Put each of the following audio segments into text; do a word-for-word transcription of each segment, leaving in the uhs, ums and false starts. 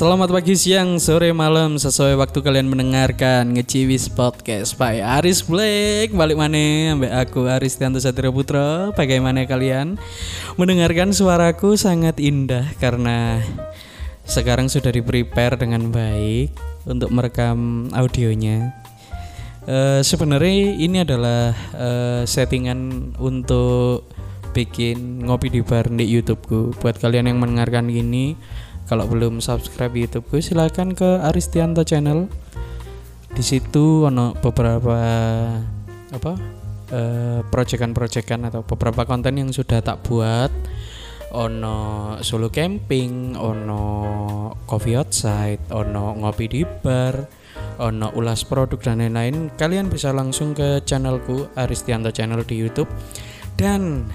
Selamat pagi, siang, sore, malam, sesuai waktu kalian mendengarkan Ngeciwis Podcast by Aris Black. Balik maneh ambek aku Aris Tianto Satrio Putro. Bagaimana kalian? Mendengarkan suaraku sangat indah karena sekarang sudah di-prepare dengan baik untuk merekam audionya. Uh, sebenarnya ini adalah uh, settingan untuk bikin ngopi di bar di YouTubeku. Buat kalian yang mendengarkan ini, kalau belum subscribe YouTubeku, silakan ke Aristianto Channel. Di situ ono beberapa apa uh, proyekan-proyekan atau beberapa konten yang sudah tak buat. Ono solo camping, ono coffee outside, ono ngopi di bar, ono ulas produk dan lain-lain. Kalian bisa langsung ke channelku Aristianto Channel di YouTube. Dan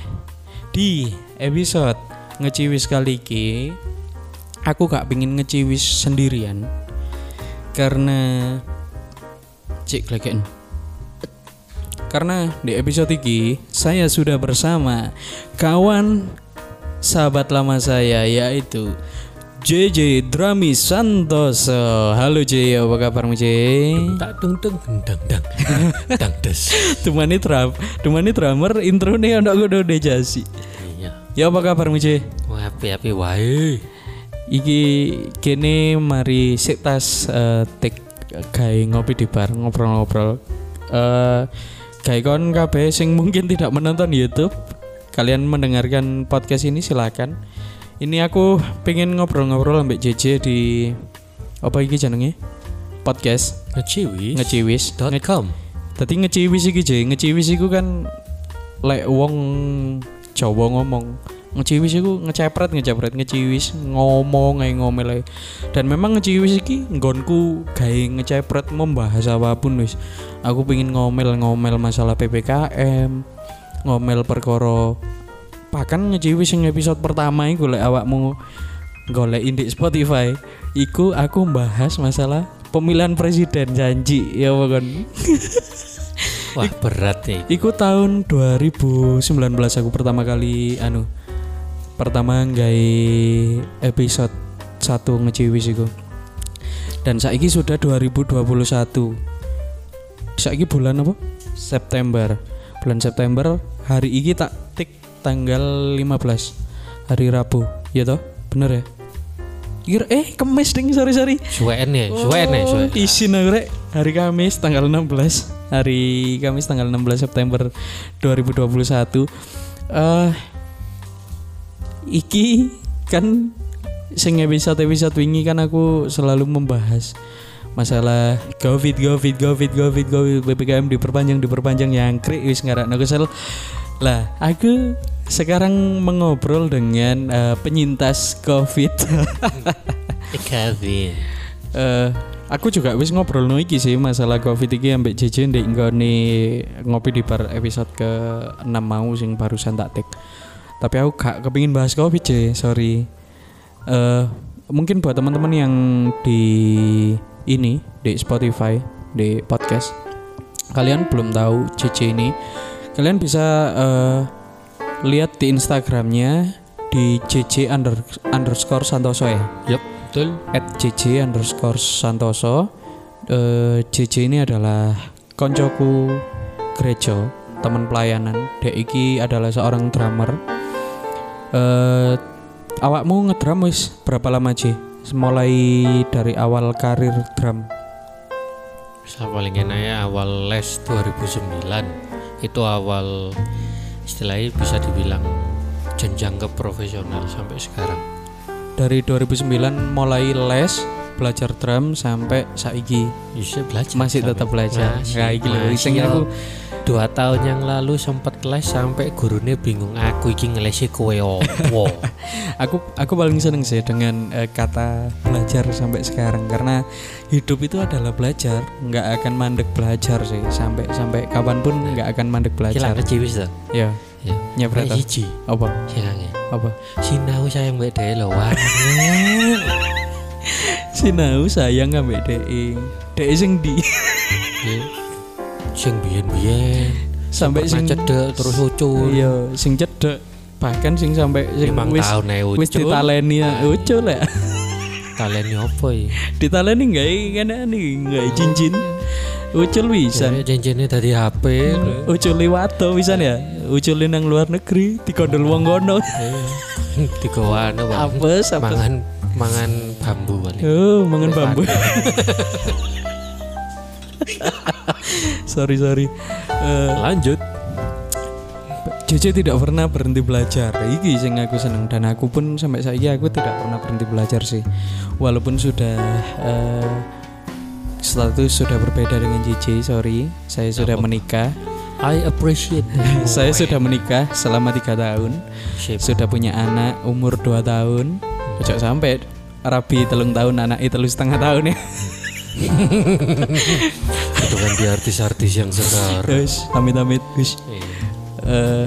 di episode ngeciwis kali ini, aku gak pingin ngeciwis sendirian karena cek legen. Karena di episode ini saya sudah bersama kawan sahabat lama saya, yaitu J J Drami Santos. Halo J, apa kabarmu J? Tak tung tung dang dang dang des. Temani trap, temani drummer introne ana kudu dejasi. Iya. Ya apa kabarmu J? Wapi-api wae. Iki kene mari setas uh, tek gawe ngopi di bar, ngobrol-ngobrol. Uh, gawe kon kabeh sing mungkin tidak menonton YouTube, kalian mendengarkan podcast ini silakan. Ini aku pengen ngobrol-ngobrol ambek J J di apa iki jenenge? Podcast ngeciwis. ngeciwis dot com. Dadi ngeciwis iki J, ngeciwis iku kan lek wong Jawa ngomong ngeciwis iku ngecepret ngecepret ngeciwis ngomong ae ngomel. Dan memang ngeciwis iki nggonku gawe ngecepret membahas apapun wis. Aku pengin ngomel-ngomel masalah P P K M, ngomel perkara. Bahkan ngeciwis sing episode pertama iku lek awakmu golek di Spotify, iku aku membahas masalah pemilihan presiden janji ya kon. Wah, berat iki. Iku tahun dua ribu sembilan belas aku pertama kali anu pertama nggawe episode satu ngeciwis iku. Dan saiki sudah dua ribu dua puluh satu. Saiki bulan apa? September. Bulan September hari iki tak tik tanggal lima belas hari Rabu. Ya toh? Bener ya? Kir eh Kamis ding sori-sori. Suwen ya, suwen ya, suwen. Isin aku rek hari Kamis tanggal enam belas. Hari Kamis tanggal enam belas September dua ribu dua puluh satu. Eh uh, Iki kan sing episode-episode wingi kan aku selalu membahas masalah Covid, Covid, Covid, Covid, Covid, P P K M diperpanjang, diperpanjang nyangkrik wis ngarakno kesel. Lah, aku sekarang mengobrol dengan uh, penyintas Covid. Covid. Uh, aku juga wis ngobrol no iki sih masalah Covid iki ambek J J ndek nggone ngopi di bar episode ke enam mau sing barusan tak tek. Tapi aku gak kepingin bahas Covid J, sorry. Uh, mungkin buat teman-teman yang di ini di Spotify, di podcast, kalian belum tahu J J ini, kalian bisa uh, lihat di Instagramnya di J J under, underscore Santoso ya. Yep, betul. At J J underscore Santoso. Uh, J J ini adalah koncoku gerejo, teman pelayanan. Dek iki adalah seorang drummer. Uh, awakmu ngedrum wis berapa lama J? Mulai dari awal karir drum. Saya paling enaknya awal les dua ribu sembilan. Itu awal istilahnya bisa dibilang jenjang ke profesional sampai sekarang. Dari dua ribu sembilan mulai les belajar drum sampai saiki. Iya belajar. Masih tetap belajar. Kayak iki lho sing aku dua tahun yang lalu sempat les sampai gurunya bingung aku iki ngelesi kowe opo. aku aku paling seneng sih dengan uh, kata belajar sampai sekarang karena hidup itu adalah belajar, enggak akan mandek belajar sih sampai sampai kapanpun enggak akan mandek belajar. Kira ngeciwis ta? Ya. Ya. Nyebret ta. Hiji. Apa? Sinange. Apa? Sinau sayang mbek dhewe lho. Sinau sayang mbek dhewe. Dhewe sing ndi? Sing biyen-biyen sampai sing cedhek terus ucul. Iya, sing cedhek bahkan sing sampai sing wis wis ditaleni ucul lek. Taleni apa ya? Di taleni gak ini gak cincin. Ucul wisan. Cincinnya dari H P. Ucul liwato wisan ya. Uculin yang luar negeri. Dikondol wong gono. Dikondol apes apes. Mangan mangan bambu kali. Oh mangan bambu. Sorry sorry. Uh, Lanjut. J J tidak pernah berhenti belajar. Iki sing aku seneng dan aku pun sampai saya aku tidak pernah berhenti belajar sih. Walaupun sudah uh, status sudah berbeda dengan J J, sorry. Saya sudah menikah. I appreciate. Saya sudah menikah selama tiga tahun. Shape. Sudah punya anak umur dua tahun. Kocok sampai rabi telung tahun anak itu setengah tahun ya. Itu kan di artis-artis yang sekarang. Wis, amit-amit wis. Uh,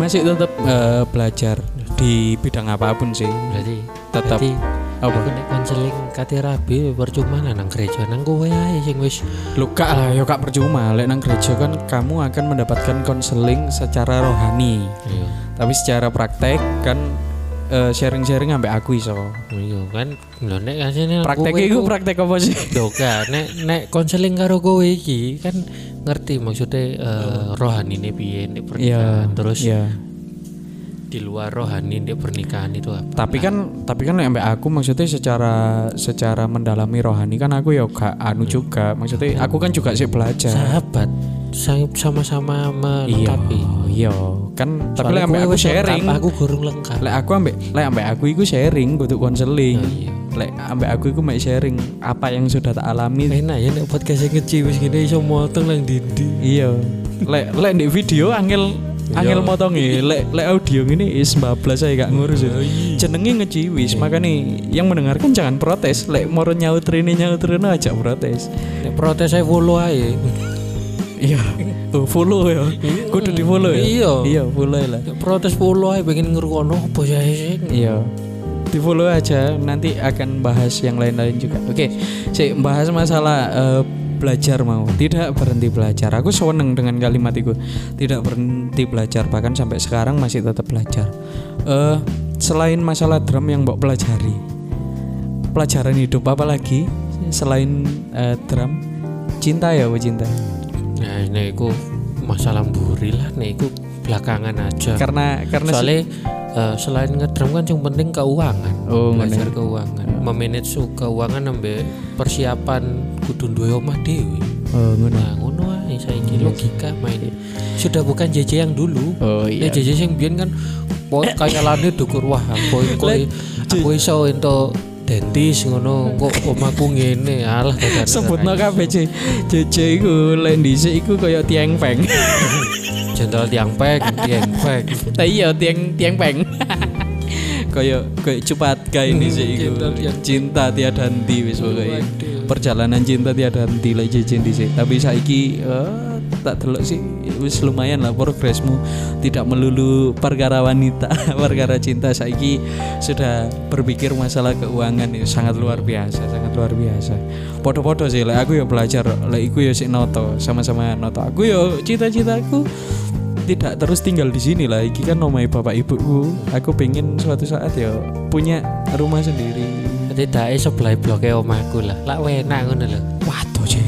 masih tetap uh, belajar di bidang apapun sih. Berarti tetap apa? Aku nek konseling kate rabi percuma lah nang gereja nang kowe ae sing wis luka lah yo gak percuma. Lek nang gereja kan kamu akan mendapatkan konseling secara rohani. Iya. Tapi secara praktek kan uh, sharing-sharing ambek aku iso. Iya kan lho nek asine praktek iku praktek apa sih? Yoga nek nek konseling karo kowe iki kan ngerti maksudnya uh, rohani ini piye nek pernikahan yeah, terus yeah. Di luar rohani nek pernikahan itu apa? Tapi kan nah. tapi kan nek ambek aku maksudnya secara secara mendalami rohani kan aku ya gak anu juga maksudnya nah, aku kan juga sih belajar. Sahabat sama-sama melengkapi. Iya, kan tapi lek ambek aku sharing, aku gurung lengkap. Lek aku ambek lek ambek aku iku sharing butuh konseling. Oh, iya. Lek ambek aku iku mek sharing apa yang sudah tak alami. Enak ya nek podcast ngeciwis ngene iso motong nang dindi. Iya. Lek lek ndek video angel angel motongi. Lek lek audio ngene is bablas ae gak ngurus. Jenenge ngeciwis, makane yang mendengarkan jangan protes. Lek moro nyaut rene nyaut rene aja protes. Nek protes ae follow ae. Iya, oh, follow ya. Kudu di follow ya. Iya, iya follow lah. Protes follow aja pengen ngerukono apa ya sih? Iya, di follow aja. Nanti akan bahas yang lain-lain juga. Oke, sih bahas masalah uh, belajar mau. Tidak berhenti belajar. Aku seneng dengan kalimat itu. Tidak berhenti belajar. Bahkan sampai sekarang masih tetap belajar. Uh, selain masalah drum yang mbok pelajari, pelajaran hidup apa lagi selain uh, drum? Cinta ya, bu cinta. Nah, ini aku masalah mburi lah, ini aku belakangan aja. Karena karena soalnya si- uh, selain ngedrum kan yang penting keuangan, oh, belajar bener. Keuangan, oh. Memanage keuangan sampai persiapan kudu duwe omah dhewe. Oh, ngono. Nah, ngono ae saiki logika maine. Sudah bukan J J yang dulu. Oh, iya. Nah, J J sing biyen kan pok kayalane dukur wah aku koyo aku iso entuk dentis ngono kok omaku ngene alah sebutno kabeh J J iku lek dhisik iku kaya tiang peng jendral tiang peng tiang peng ta iya tiang tiang peng kaya kaya cepat kae dhisik iku cinta tiada henti wis pokoke perjalanan cinta tiada henti lek J J dhisik tapi saiki uh, tak delok sih wis lumayan lah progresmu tidak melulu perkara wanita perkara cinta saiki sudah berpikir masalah keuangan itu sangat luar biasa sangat luar biasa podo-podo sih lah aku ya belajar lah aku ya sik noto sama-sama noto aku ya cita-citaku tidak terus tinggal di sini lah iki kan omahe bapak ibuku aku pengen suatu saat ya punya rumah sendiri tidak iso sebelah bloke omahku lah lak enak ngono lho waduh sih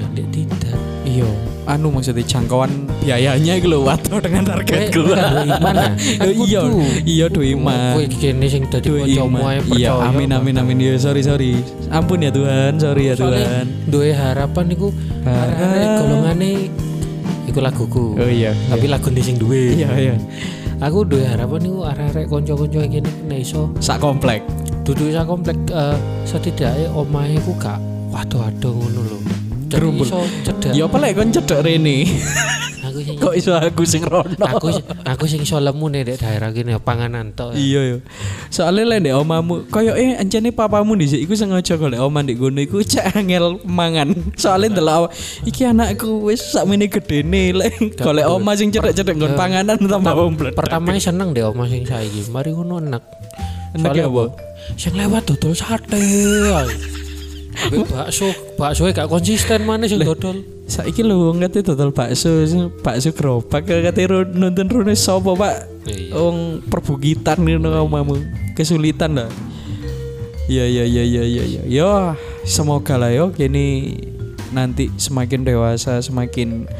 lho tidak iya anu maksudnya jangkauan biayanya itu lho atau dengan target gue mana? Iya, iya duit mah. Kue jenis yang tadi percuma percaya. Amin amin amin ya sorry sorry. Ampun ya Tuhan, sorry ya Tuhan. Duit harapan itu golongannya itu laguku. Oh iya. Tapi lagu nih yang duit. Iya iya. Aku duit harapan itu arah-arah konco-konco yang gini kena iso. Sak komplek. Duduk sak komplek. Setidaknya omahnya aku gak waduh-waduh ngono lho. Gerumbul. Ya apa lek kon cedhek rene. Aku sing kok iso aku sing rono. Aku aku sing iso lemune ndek daerah kene panganan tok. Iya ya. Soale lek ndek omamu koyoke encene papamu dhisik iku sengaja golek omah ndek ngono iku cek angel mangan. Soale delok iki anakku wis sakmene gedene lek golek omah sing cedhek-cedhek nggon panganan tambah omblet. Pertamane seneng ndek omah sing saiki. Mari ngono enak. Enak ya apa? Sing lewat dodol sate. Bakso, bakso gak konsisten mana sih dodol. Saiki lho ngate dodol bakso, bakso gerobak kate nonton rene sapa, Pak? Wong perbukitan ngono omamu. Kesulitan lah. Ya ya ya ya ya ya. Yo, semoga lah yo kini nanti semakin dewasa semakin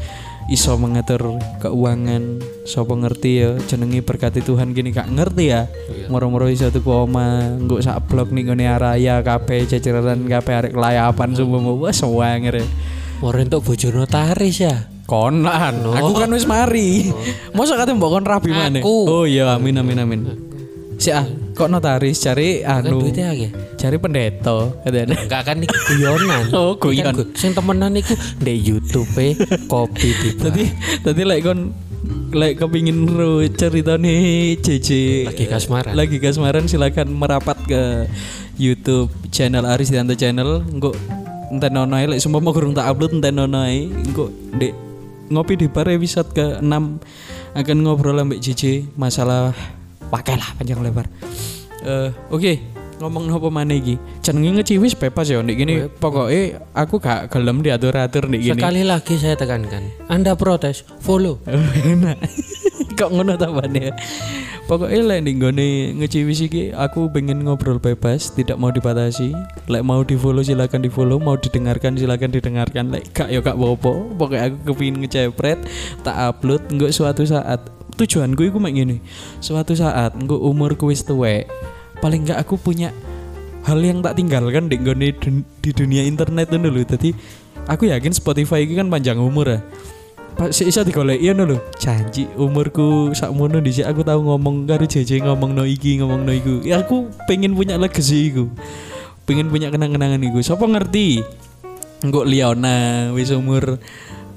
iso mengatur keuangan. Sopo ngerti ya jenenge berkati Tuhan kini gak ngerti ya. Iya. Moro-moro iso tuku omah, engko sak blok ning ngene araya kabeh ceceran kabeh arek layapan sumpah wes wanger. Ora entuk bojone taris ya. Konan. Oh. Aku kan wis mari. Oh. Mosok kate mbok kon rabi maneh. Oh iya amin amin amin. Si ah, kok notaris cari anu cari pendeta katanya enggak kan iki guyonan. Oh guyon sing temenan iku ndek YouTube e kopi tiba tadi tadi lek kon lek kepengin ro ceritane J J lagi kasmaran lagi kasmaran silakan merapat ke YouTube channel Aristianto Channel engko enten ono ae lek sumpah mau gurung tak upload enten ono ae engko ndek ngopi di bar episode ke enam akan ngobrol ambek J J masalah pakailah panjang lebar. Uh, Oke, okay. Ngomong apa mana iki? Jenenge ngeciwis bebas ya ndik gini. Pokoknya aku gak gelem diatur-atur ndik gini. Sekali lagi saya tekankan, Anda protes, follow. Enak. Kok ngono tambane. Pokoknya lek ning gone ngeciwis iki aku pengen ngobrol bebas, tidak mau dibatasi. Lek mau di-follow silakan di-follow, mau didengarkan silakan didengarkan. Lek gak ya gak apa-apa. Pokoknya aku kepengin ngecepret, tak upload engko suatu saat. Tujuanku iku mek ngene. Suatu saat engko umurku wis tuwek, paling enggak aku punya hal yang tak tinggalkan di nggone di dunia internet ngono lho. Dadi aku yakin Spotify iki kan panjang umur ya. Sik iso digoleki ngono lho. Janji umurku sakmono dhisik aku tau ngomong karo J J ngomongno iki, ngomongno iku. Ya aku pengen punya legacy iku. Pengen punya kenang-kenangan iku. Sopo ngerti? Engko Liona wis umur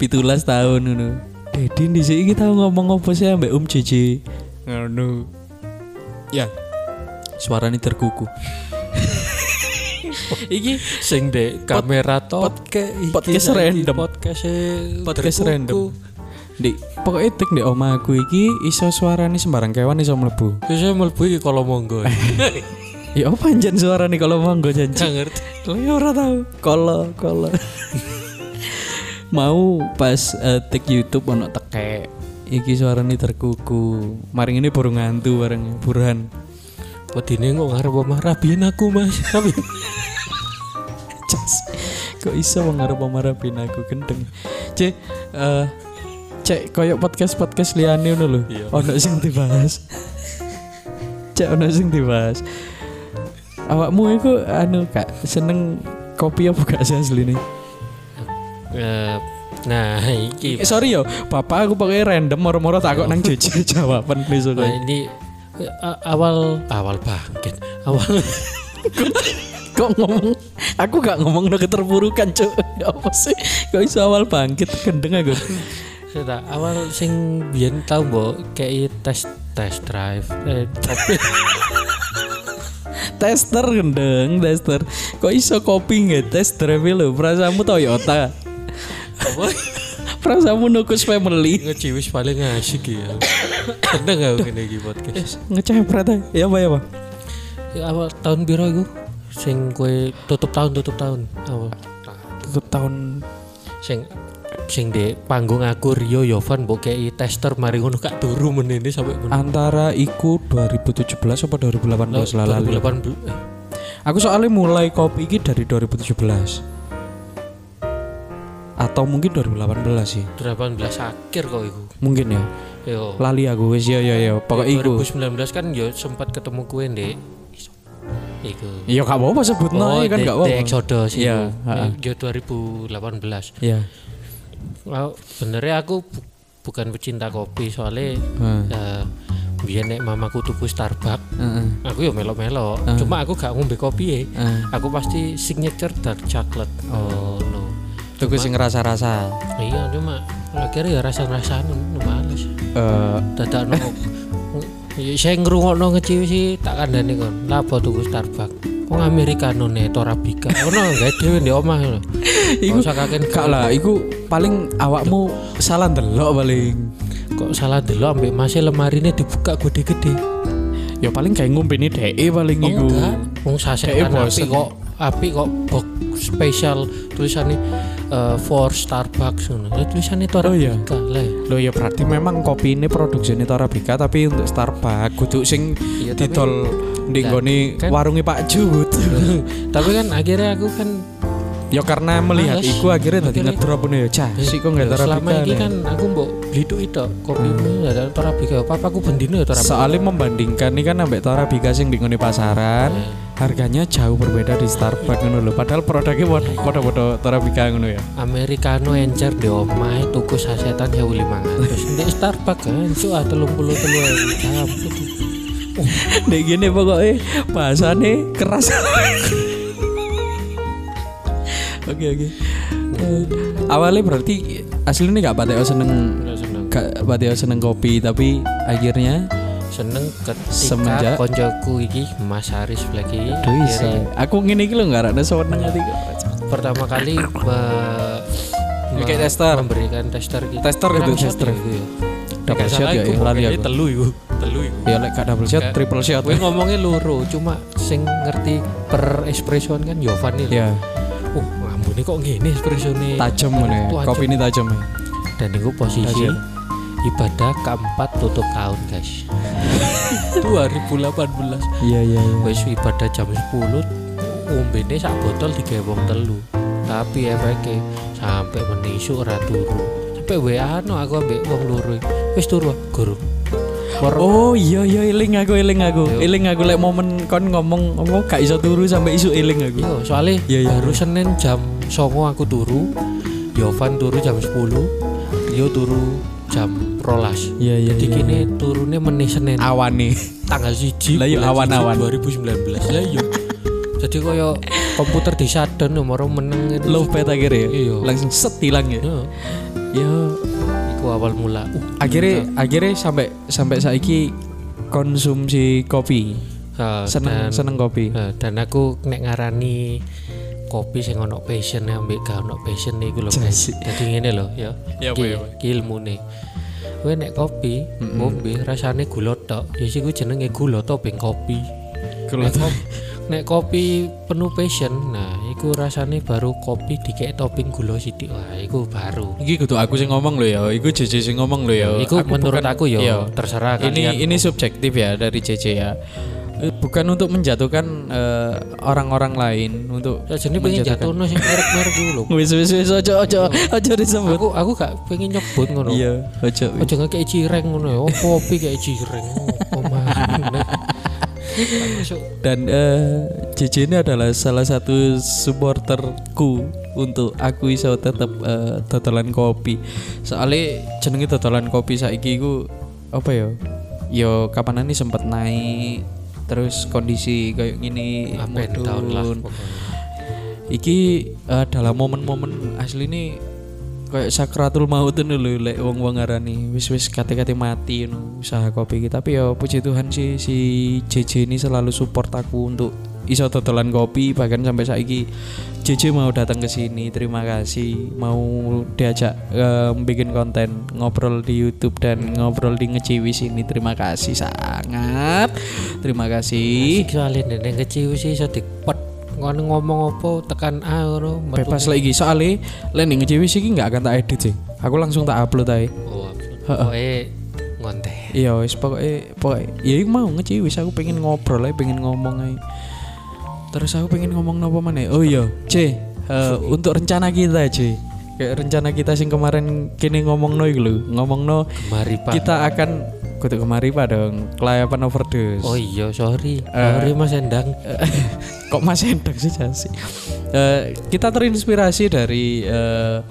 tujuh belas tahun ngono. Dedin di sini kita ngomong apa sih ambek Om J J ngono. Ya. Suarane terkuku. Iki sing dek kamera top podcast podcast random podcast podcast random. Dik, pokoke tek ndek omahku iki iso suarane sembarang kewan iso mlebu. Iso mlebu iki kala monggo. Ya opo pancen suarane kala monggo janji. Ngerti. Lha ora tau. Kala kala. Mau pas uh, tek YouTube ono tekek iki suarane terkuku. Maring ini burung hantu bareng Burhan. Wedine kok ngarep omah rabien aku Mas. Tapi kok iso ngarep omah rabien aku gendeng. Cek uh, cek koyo podcast-podcast liyane ngono lho. Ono sing dibahas. Cek ono sing dibahas. Awakmu iku anu gak seneng kopi apa gak sih asline? Nah, iki. Sorry yo, bapak aku pakai random moro-moro takut nang J J jawaban besok. Nah, ini awal awal bangkit. Awal. Kok ngomong? Aku gak ngomong udah keterpurukan, Cuk. Apa sih? Kok iso awal bangkit gendeng aku. Sudah, awal sing biyen tau mbok kei tes tes drive. Eh, tapi tester gendeng, tester. Kok iso kopi nggih tes drive lho, perasaanmu Toyota. Apa? Prasamu nukus family. Ngeciwis paling asik ya. Bener enggak ngene iki podcast? Ngecepret ae. Ya apa ya, Pak? Ya awal tahun piro iku? Sing kowe tutup tahun tutup tahun. Awal. Tutup tahun sing sing di panggung aku Rio Yovan mbok kei tester mari ngono gak turu menene sampe menene. Antara iku dua ribu tujuh belas apa dua ribu delapan belas lah lali. dua ribu delapan belas. Aku soalnya mulai kopi iki dari dua ribu tujuh belas. Atau mungkin dua ribu delapan belas sih. dua ribu delapan belas akhir kok iku. Mungkin ya. Yo. Lali aku wis yo yo yo. Pokok iku. dua ribu sembilan belas kan yo sempat ketemu kowe ndek. Iku. Yo gak apa-apa sebutno oh, kan gak apa-apa. Ndek Exodo sih. Yo dua ribu delapan belas. Iya. Lah benernya aku bu- bukan pecinta kopi soalnya hmm. uh, biyen nek mamaku tuku Starbucks, uh-uh. aku yo melok-melok. Uh-uh. Cuma aku gak ngombe kopi e. Uh-uh. Aku pasti signature dark chocolate. Oh. Uh. Tuku sing rasa-rasa. Iya, cuma akhirnya ya rasa-rasaan males. Eh, dadakno. Ya saya ngrungokno ngeciwis sih tak kandhane kon. Labo tuku Starbucks. Wong americano ne torabika. Ono gawe dhewe ndek omah lho. Iku sakaken gak lah, iku paling awakmu salah delok paling. Kok salah delok ambek masih lemarine dibuka gede-gede. Ya paling gawe ngompeni dheke paling iku. Wong sasekan api kok api kok box spesial tulisane Uh, for Starbucks ngono. Lah tulisannya Torabika. Oh, iya. Lah ya berarti memang kopi ini produksinya Torabika tapi untuk Starbucks kudu sing iya, didol dinggoni kan, warungi Pak Jud. Tapi kan akhirnya aku kan ya karena melihat ah, iku akhirnya tadi ngedropone ya cah. Sik kok enggak terapi. Selama iki kan aku mbok blidhuki tok kopine ya Torabika. Papaku bendino ya Torabika. Soale membandingkan iki kan ambek Torabika sing dinggoni pasaran, yeah, harganya jauh berbeda di Starbucks ngono lho. Padahal produknya padha-padha Torabika ngono ya. Americano encer de omahe tuku sasetan seribu lima ratus. Ndek Starbucks kan cuk tiga puluh tiga ribu. Ndek gene pokoke bahasane keras. Oke oke. Uh, awalnya berarti aslinya gak Pateo seneng, gak Pateo seneng kopi, tapi akhirnya seneng ketika semenjak konjoku iki Mas Aris lagi. Duh, aku ngene iki lho gak rada seneng ati. Pertama kali ba me- tester memberikan tester gitu. Tester itu tester gitu ya. Double shot ya iklan ya. Telu iku, telu iku. Ya lek gak double shot, triple shot. Kowe ngomongnya loro, cuma sing ngerti per espresso kan Jovan iki. Iya. Oh, ambune kok ngene espressone tajem meneh. Kopine tajem. Dan niku posisi tajem ibadah keempat tutup tahun, guys. dua ribu delapan belas. Iya iya iya. Wis ibadah jam sepuluh ombene sak botol digewong telu. Tapi efeke sampe menisuk ora turu. Sampe W A-no aku ambek wong loro. Wis turu, Guru. Oh iya iya eling aku eling aku eling aku lek like momen kon ngomong ngomong gak iso turu sampai isu eling aku. Yo soalnya ya, ya, baru ya. Senin jam songo aku turu, Yovan turu jam sepuluh, Rio turu jam rolas. Ya, ya, jadi ya, kini ya, turunnya menih Senin. Awane tanggal siji. Lah yo awan-awan dua ribu sembilan belas. Lah yo. Jadi koyo komputer disadon nomor meneng itu. Low beta kira ya. Langsung set hilang ya. Yo. yo. Awal mula. Uh, akhirnya mula. akhirnya sampai sampai saiki konsumsi kopi. Uh, seneng dan, seneng kopi. Uh, dan aku nek ngarani kopi sing ono passion ambek gak ono passion iku lho. Dadi ngene lho ya. Ya kuwi ilmune. Kowe nek kopi, kopi mm-hmm. rasane gula tok. Ya siku jenenge gula topeng kopi. Gula tok. Nek kopi penuh passion. Nah, iku rasane baru kopi dikek topping gula sithik. Wah, iku baru. Iki kudu aku sing ngomong lho ya. Iku J J sing ngomong lho ya. Iku aku menurut bukan, aku ya yo, terserah kalian. Ini ini subjektif ya dari J J ya. Bukan untuk menjatuhkan uh, orang-orang lain untuk ya, jadi pengen jatuhno sing merek-merek lho. Wis wis wis aja aja aja disebut. Aku aku gak pengen nyebut ngono. Iya, aja. Aja ngekek cireng ngono ya. Opo kopi kek cireng. Opo maneh. Dan uh, J J ini adalah salah satu supporterku untuk aku iso tetep uh, totolan kopi. Soalnya jenenge totolan kopi saiki iku apa ya? Yo kapanane sempat naik terus kondisi kayak gini mudun. Iki uh, dalam momen-momen asli ini kayak sakratul mautun lho lek wong-wong ngarani wis-wis kate-kate mati no usaha kopi iki. Tapi ya puji Tuhan sih si J J ini selalu support aku untuk iso totolan kopi bahkan sampai saiki J J mau datang ke sini. Terima kasih mau diajak uh, bikin konten ngobrol di YouTube dan ngobrol di Ngeciwis ini. Terima kasih sangat. Terima kasih. Soale nek Ngeciwis iso dipot ngono ngomong apa tekan A ngono bebas lagi soalé landing Ngeciwis iki enggak akan tak edit sih. Aku langsung tak upload ae. Oh, upload. Pokoke ngonten. Iya, wis pokoke pokoke ya iku mau Ngeciwis aku pengen ngobrol ae, pengen ngomong ae. Terus aku pengen ngomong napa maneh? Oh iya, C, uh, untuk rencana kita, C. Kayak rencana kita sing kemarin kene ngomongno iku lho, ngomongno kita akan kudu Gemah Ripah dong, kelayapan overdose. Oh iya, sorry, uh, sorry Mas Endang. Kok Mas Endang sih Jasi? Uh, kita terinspirasi dari uh,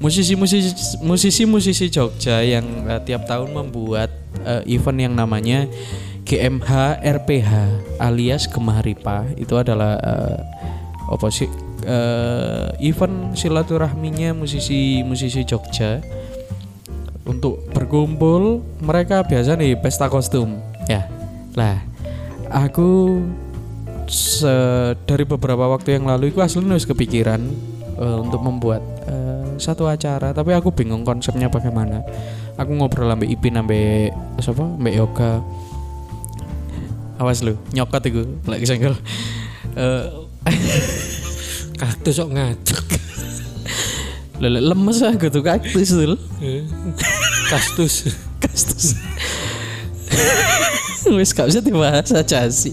musisi-musisi musisi-musisi Jogja yang uh, tiap tahun membuat uh, event yang namanya G M H R P H alias Gemah Ripah. Itu adalah uh, apa sih? Uh, event silaturahminya musisi-musisi Jogja. Untuk berkumpul mereka biasa nih pesta kostum ya. Lah aku se- dari beberapa waktu yang lalu aku aslinya wis kepikiran uh, untuk membuat uh, satu acara tapi aku bingung konsepnya bagaimana. Aku ngobrol ambek Ipin ambek siapa ambek Yoga. Awas lu nyokot iku lek senggol. Eh kaktus kok ngadeg. Lemes aku tuh kaktus tuh Kastus Kastus Wis gak bisa dibahas aja sih.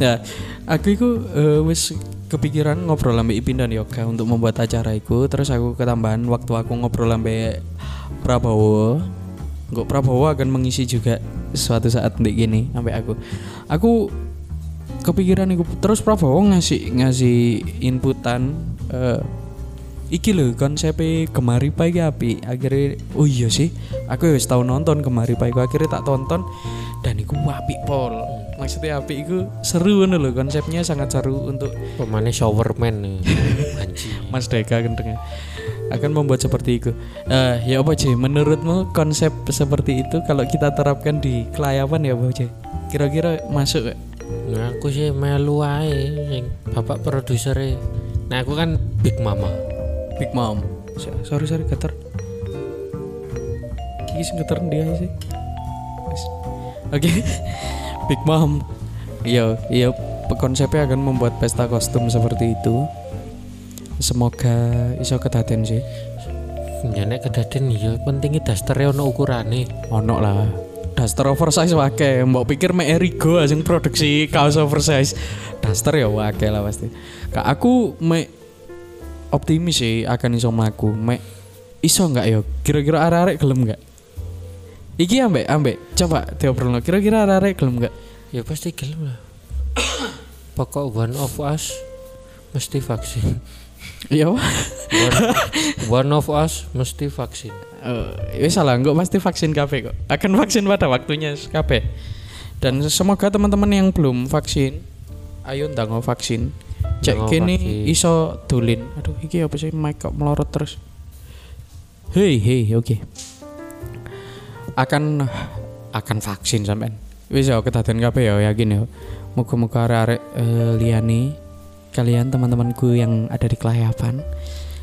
Nah, aku itu uh, wis kepikiran ngobrol ambe Ipin dan Yoga untuk membuat acara itu. Terus aku ketambahan waktu aku ngobrol ambe Prabowo. Nggo Prabowo akan mengisi juga suatu saat ndek gini ambe aku. Aku kepikiran iku terus Prabowo ngasih ngasih inputan uh, iki lho konsepe Gemah Ripah iki apik. Akhirnya oh iya sih, aku wis tau nonton Gemah Ripah iku, akhirnya tak tonton dan iku apik pol. Maksudnya apik iku seru ngono lho, konsepnya sangat seru untuk pemane showerman. Mas Deka kendengnya akan membuat seperti itu. Uh, ya apa J, menurutmu konsep seperti itu kalau kita terapkan di kelayapan ya apa J? Kira-kira masuk? Nah, aku sih melu ae sing bapak produsere. Nah, aku kan Big Mama. Big Mom. Sorry sorry geter. Iki sing geter ndi ae sih? Oke. Okay. Big Mom. Iya, iya konsepnya akan membuat pesta kostum seperti itu. Semoga iso kedaden sih. Nyane kedaden ya pentinge dastere ono ukurane. Ono lah. Daster oversize wae, mbok pikir mek Erigo sing produksi kaos oversize. Daster ya wae lah pasti. Kak aku mek optimis sih akan iso mlaku. Mek iso enggak ya? Kira-kira arek-arek gelem enggak? Iki ambek ambek coba diobrolno. Kira-kira arek-arek gelem enggak? Ya pasti gelem lah. Pokok one of us mesti vaksin. Iya one, one of us mesti vaksin. Eh, uh, salah enggak mesti vaksin kabeh kok. Akan vaksin pada waktunya kabeh. Dan semoga teman-teman yang belum vaksin, ayo ndango vaksin. Cek kene iso dolin. Aduh, iki apa sih mic kok melorot terus. Hei, hei, oke. Okay. Akan akan vaksin sampean. Wis yo kedaden kabeh yo yakin yo. Muga-muga arek-arek uh, liyane kalian teman-temanku yang ada di kelayapan,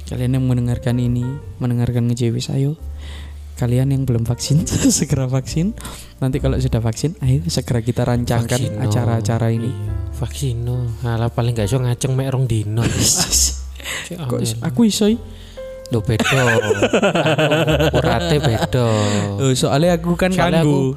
kalian yang mendengarkan ini, mendengarkan ngeciwis, ayo kalian yang belum vaksin segera vaksin. Nanti kalau sudah vaksin, ayo segera kita rancangkan vaksino. Acara-acara ini. Vaksino, ala paling gak iso ngaceng mek rong dino. Aku iso. Lho bedo. Urate bedo. Soalnya aku kan kanggo.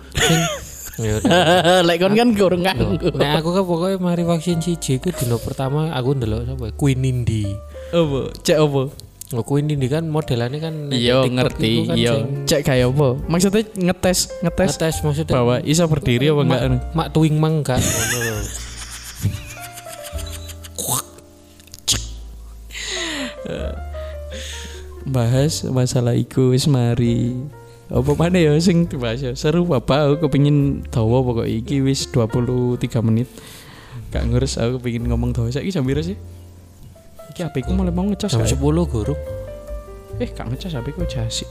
Ya udah. Lek kon kan kurang nganggo. Nah, aku kan pokoknya mari vaksin siji ku dino pertama aku ndelok sapa Queen Indi. Opo? Cek opo? Lho Queen Indi kan modelane kan iya ngerti. Kan iya. Cek kaya opo? Maksudnya ngetes, ngetes. Ngetes maksudnya bahwa iso berdiri apa enggak? Mak, mak tuwing mang enggak ngono. Bahas masalah iku wis mari. Apa mana ya sing dibahas ya. Seru bapak aku kepingin dawa pokok iki wis dua puluh tiga menit. Gak ngurus aku kepingin ngomong dawa saiki jam piro sih? Iki H P-ku mulai mau ngecas jam sepuluh guru. Eh gak ngecas H P-ku jasik.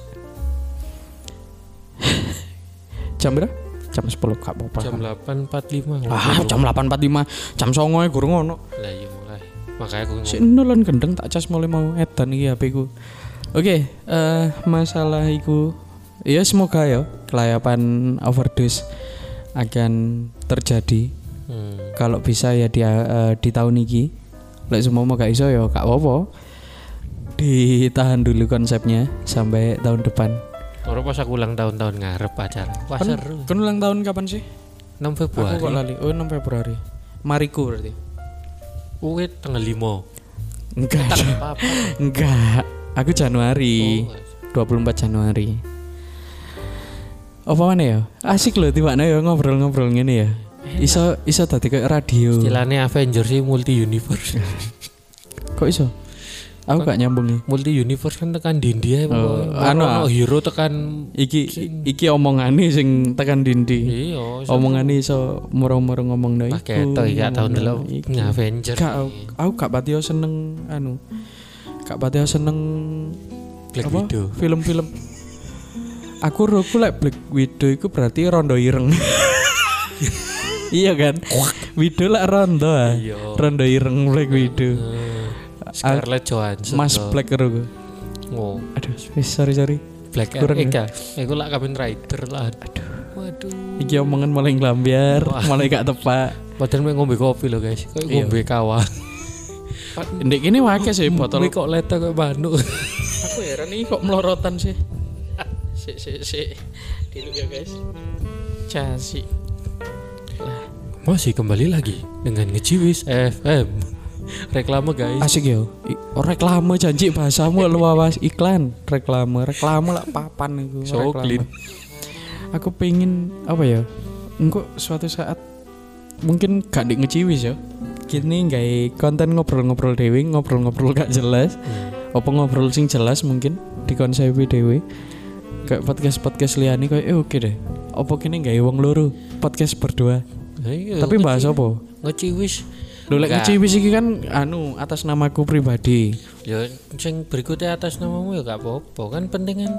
Jam piro? Jam sepuluh gak apa-apa. Jam delapan empat puluh lima. Ah, jam delapan empat puluh lima. Jam songoe guru ngono. Lah iya mulai. Makanya aku sik nulon gendeng tak cas mulai mau edan iki H P-ku. Oke, okay, uh, masalah iku ya semoga ya kelayapan overdose akan terjadi. hmm. Kalau bisa ya dia uh, di tahun ini. Lek semua mau gak iso ya gak apa-apa, ditahan dulu konsepnya sampai tahun depan. Terus pas aku ulang tahun-tahun ngarep acara. Wah kan, seru. Kan ulang tahun kapan sih? enam Februari. Aku kok lali. Oh enam Februari. Mariku berarti. Uwe tanggal lima. Enggak. Enggak. Aku Januari. Oh. dua puluh empat Januari. Apa mana ya? Asik lho tiba-tiba ya ngobrol-ngobrol ngene ya. Iso iso dadi kayak radio. Istilahane Avengers sih multi universe. Kok iso? Aku gak nyambung. Multi universe kan tekan dindi ae pokoknya. Ana hero tekan iki sing... iki omongane sing tekan dindi. Iya. Omongane iso murung-murung ngomongno iku. Paketo iki gak tau ndelok Avengers. Gak aku gak patiyo seneng anu. Gak patiyo seneng Black Widow. Film-film aku roku lek Black Widow iku berarti rondo ireng. Iya kan? Widow lek rondo. Rondo ireng Black Widow. Scarlett Johansson. Mas Black roku. Oh, aduh, sorry sorry. Black Eka. Iku lek Kamen Rider lah. Aduh. Waduh. Iki omongan malah nglambyar, malah gak tepak. Padahal mek ngombe kopi lho, guys. Kayak ngombe kawah. Ndek kene wae sih botol. Kok letek kok manuk. Aku heran iki kok melorotan sih. Si si si, dulu ya guys. Casi. Lah, Masih kembali lagi dengan Ngeciwis F M. Reklame guys. Asik yo. Reklame janji bahasamu lu awas iklan. Reklame, reklame lah papan iku. So reklame. Clean. Aku pengen apa ya? Engko suatu saat mungkin gak di ngeciwis yo. Kini gawe konten ngobrol-ngobrol dhewe, ngobrol-ngobrol gak jelas. Hmm. Apa ngobrol sing jelas mungkin di konsepi dhewe. Kayak podcast-podcast liyane koyo eh oke deh. Apa kene gawe wong loro podcast berdua. Ayo, tapi bahas apa? Ngeciwis. Lho lek ngeciwis iki kan anu atas namaku pribadi. Ya sing berikutnya atas namamu ya gak apa-apa, kan penting kan.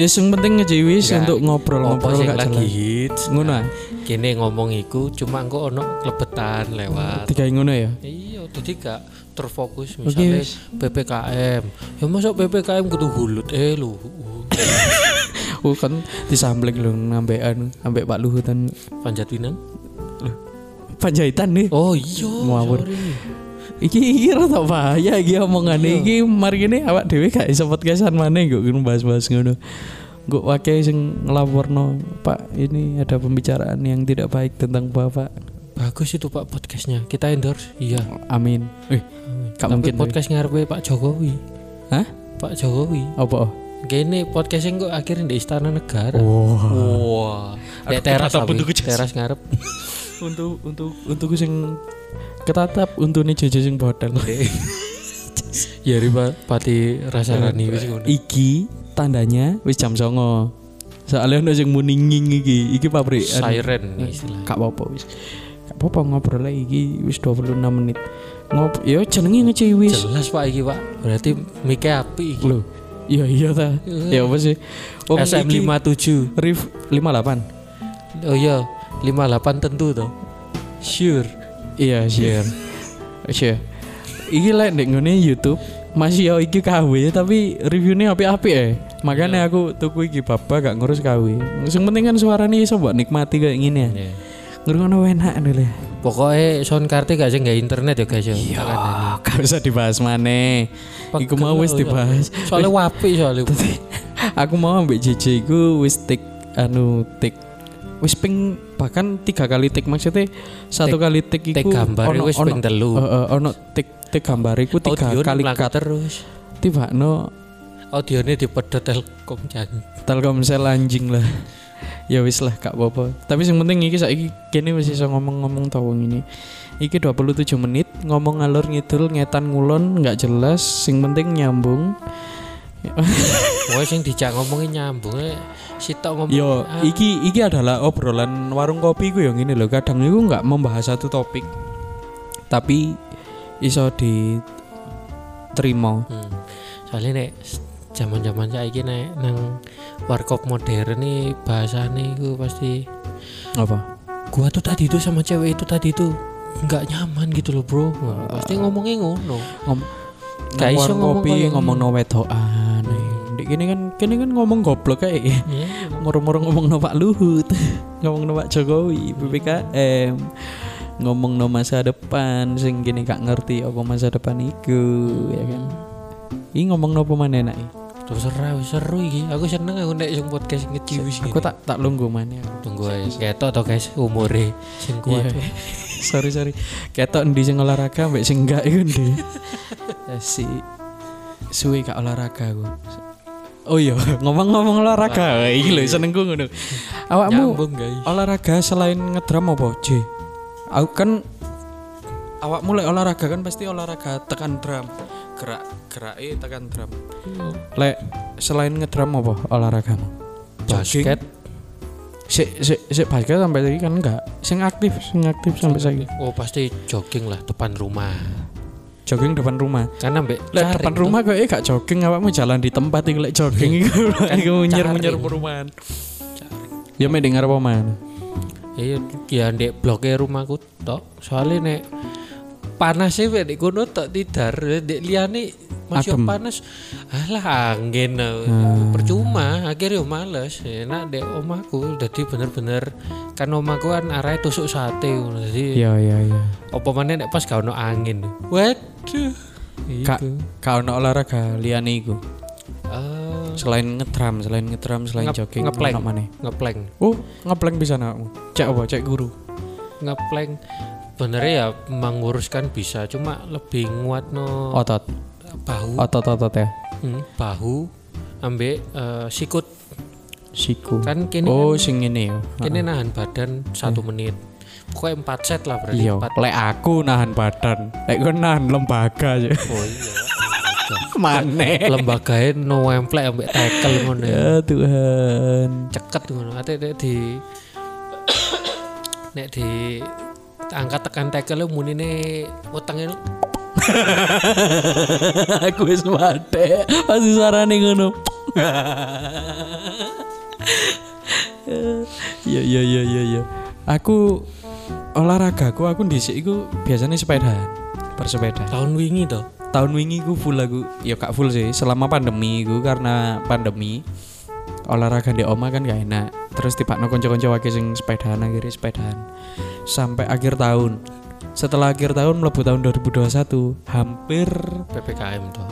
Ya sing penting ngeciwis untuk ngobrol-ngobrol gak lagi hits. Ngono ah. Kene ngomong iku cuma engko ono klebetan lewat. Tiga ngono ya? Iya, dadi gak terfokus misalnya okay. P P K M. Ya masuk P P K M kudu hulut eh lu. Oh kan disambleng lho nambekan ambek Pak Luhutan Panjatwinan. Panjaitan nih. Oh iya. Mawur. Iki iki rada bahaya iki omongane iki mari kene awak dhewe gak iso podcastan maneh kok bahas-bahas ngono. Engko wae sing nglaporno, Pak, ini ada pembicaraan yang tidak baik tentang Bapak. Bagus itu Pak podcastnya. Kita endorse. Iya. Amin. Eh, gak mungkin podcast ngarepe Pak Jokowi. Hah? Pak Jokowi. Apa? Gini podcast engko akhirnya di Istana Negara. Wah. Wow. Di teras tapi teras ngarep. Untuk untuk untukku sing ketatap untune Jojo sing bodel. Ya riba pati rasarani wis ngono. Iki tandanya wis jam songo. Soale ono sing muninging iki, iki pabrik siren istilahnya. Gak apa-apa wis. Gak apa-apa ngobrol iki wis dua puluh enam menit. Ngop ya jenenge ngeciwis. Jelas Pak iki Pak. Berarti mike apik iki. Lho. Iya iya ta. Ya apa sih? Om S M lima puluh tujuh, Rif lima puluh delapan. Oh iya. lima puluh delapan tentu toh. Sure. Iya, sure. Sure. Iki lek ndek ngene YouTube masih yo iki K W tapi reviewnya apik-apik eh. Makanya yeah. Aku tuku iki bapak gak ngurus K W. Sing penting kan suarane iso mbok nikmati kayak ngene ya. Yeah. Ngrungono enak lho. Pokoke sound card-e gak sing gawe internet ya guys yo. Iya, gak usah dibahas maneh. Iku mau wis dibahas. Soale apik soale. Aku mau ambek J J iku wis tik anu tik wis ping bahkan tiga kali tik maksudnya satu kali tik iku ono ono telu ono tik tik gambar iku tiga kali cut terus tibakno audione dipedhot telkom jan telkomsel anjing lah ya wis lah gak apa-apa tapi sing penting iki saiki kene wis iso ngomong-ngomong ta wong ini iki dua puluh tujuh menit ngomong ngalur ngidul ngetan ngulon gak jelas sing penting nyambung. Wah sing dijak ngomongin nyambung sitok ngomong. Yo, ah. iki iki adalah obrolan warung kopi ku yo ngene lho. Kadang iku enggak membahas satu topik. Tapi iso diterima. Hmm. Soalnya nek zaman-zaman saiki nek nang warkop modern iki bahasane iku pasti apa? Gua tuh tadi tuh sama cewek itu tadi tuh enggak nyaman gitu loh, Bro. Nah, pasti ngomongnya ngono. Ngom gak iso kopi ngomong no wedokan. Kini kan kini kan ngomong goblok kayak yeah. Ngoro-ngoro ngomong no Pak Luhut, ngomong no Pak Jokowi, P P K M, ngomong no masa depan, sing kini gak ngerti apa masa depan iku, ya kan? Ini ngomong no pemane naik. Terus seru seru iki, aku seneng aku nek sing podcast ngeciwis. Aku tak tak lungguh maneh. Tunggu ae. Ketok to guys umure sing kuat. Yeah. sorry sorry. Ketok endi sing olahraga mbek sing gak iku endi? Si suwe gak olahraga aku. Oh iya, ngomong-ngomong olahraga. Nah, iki lho senengku ngono. Awakmu olahraga selain ngedram apa, J? Aku kan awakmu lek olahraga kan pasti olahraga tekan drum. Gerak-gerake tekan drum. Hmm. Lek selain ngedram apa olahragamu? Basket. Sik sik sik basket sampai saiki kan enggak. Sing aktif, sing aktif sampai saiki. Oh, pasti jogging lah depan rumah. Jogging depan rumah. Kan ambek lek depan rumah kok gak jogging awakmu jalan di tempat iki lek jogging iku iku nyer-nyer perumahan. Ya mending ngarep omah. Ya ya ndek bloke rumahku tok. Soale nek panase wek nek kono tok tidar ndek liyane masih panas. Alah angin hmm. Percuma akhirnya yo males. Enak ndek omahku dadi bener-bener kan omahku kan arahe tusuk sate ngono. Dadi ya ya ya. Apa meneh nek pas gak ono angin. Wet Kak, kau nak olahraga liane iku? Uh, selain ngedram, selain ngedram, selain nge- jogging, ngepleng mana? Ngepleng. Oh, ngepleng bisa nak? Cek apa? Cek guru. ngeplank bener ya menguruskan bisa, cuma lebih nguatno otot bahu otot-otot ya hmm, bahu ambek uh, sikut siku kan kini oh kan, sing ini ya kini uh-huh. nahan badan satu uh. menit pokoknya empat set lah berarti iya lek aku nahan badan lek gue nahan lembaga aja oh iya maneh lembagae no emplek ambek tekel ngono ya Tuhan ceket ngono ate di nek di angkat tekan tekel munine wetenge aku wis mate pas sarane ngono ya ya ya ya ya aku olahragaku aku ndhisik iku biasane sepedahan bersepeda tahun wingi to tahun wingi ku full aku ya kak full sih selama pandemi ku karena pandemi olahraga di oma kan gak enak terus tiba no konco-konco wakil sing sepedaan akhirnya sepedaan sampai akhir tahun setelah akhir tahun mlebu tahun dua ribu dua puluh satu hampir P P K M tuh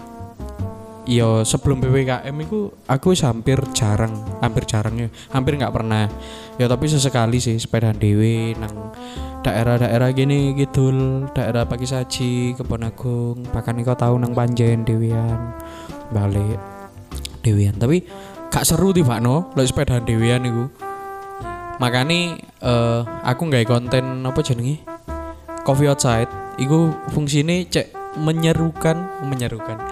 iya sebelum P P K M itu aku hampir jarang hampir jarang ya hampir gak pernah ya tapi sesekali sih sepedaan dewe nang daerah-daerah gini kidul, daerah Pakisaji, Kebon Agung, bahkan engko tau nang Panjen dewean, balik dewean. Tapi gak seru tibakno lek sepedaan dewean iku. Makane uh, aku nggawe konten apa jenenge? Coffee Outside. Iku fungsine cek menyerukan, menyerukan.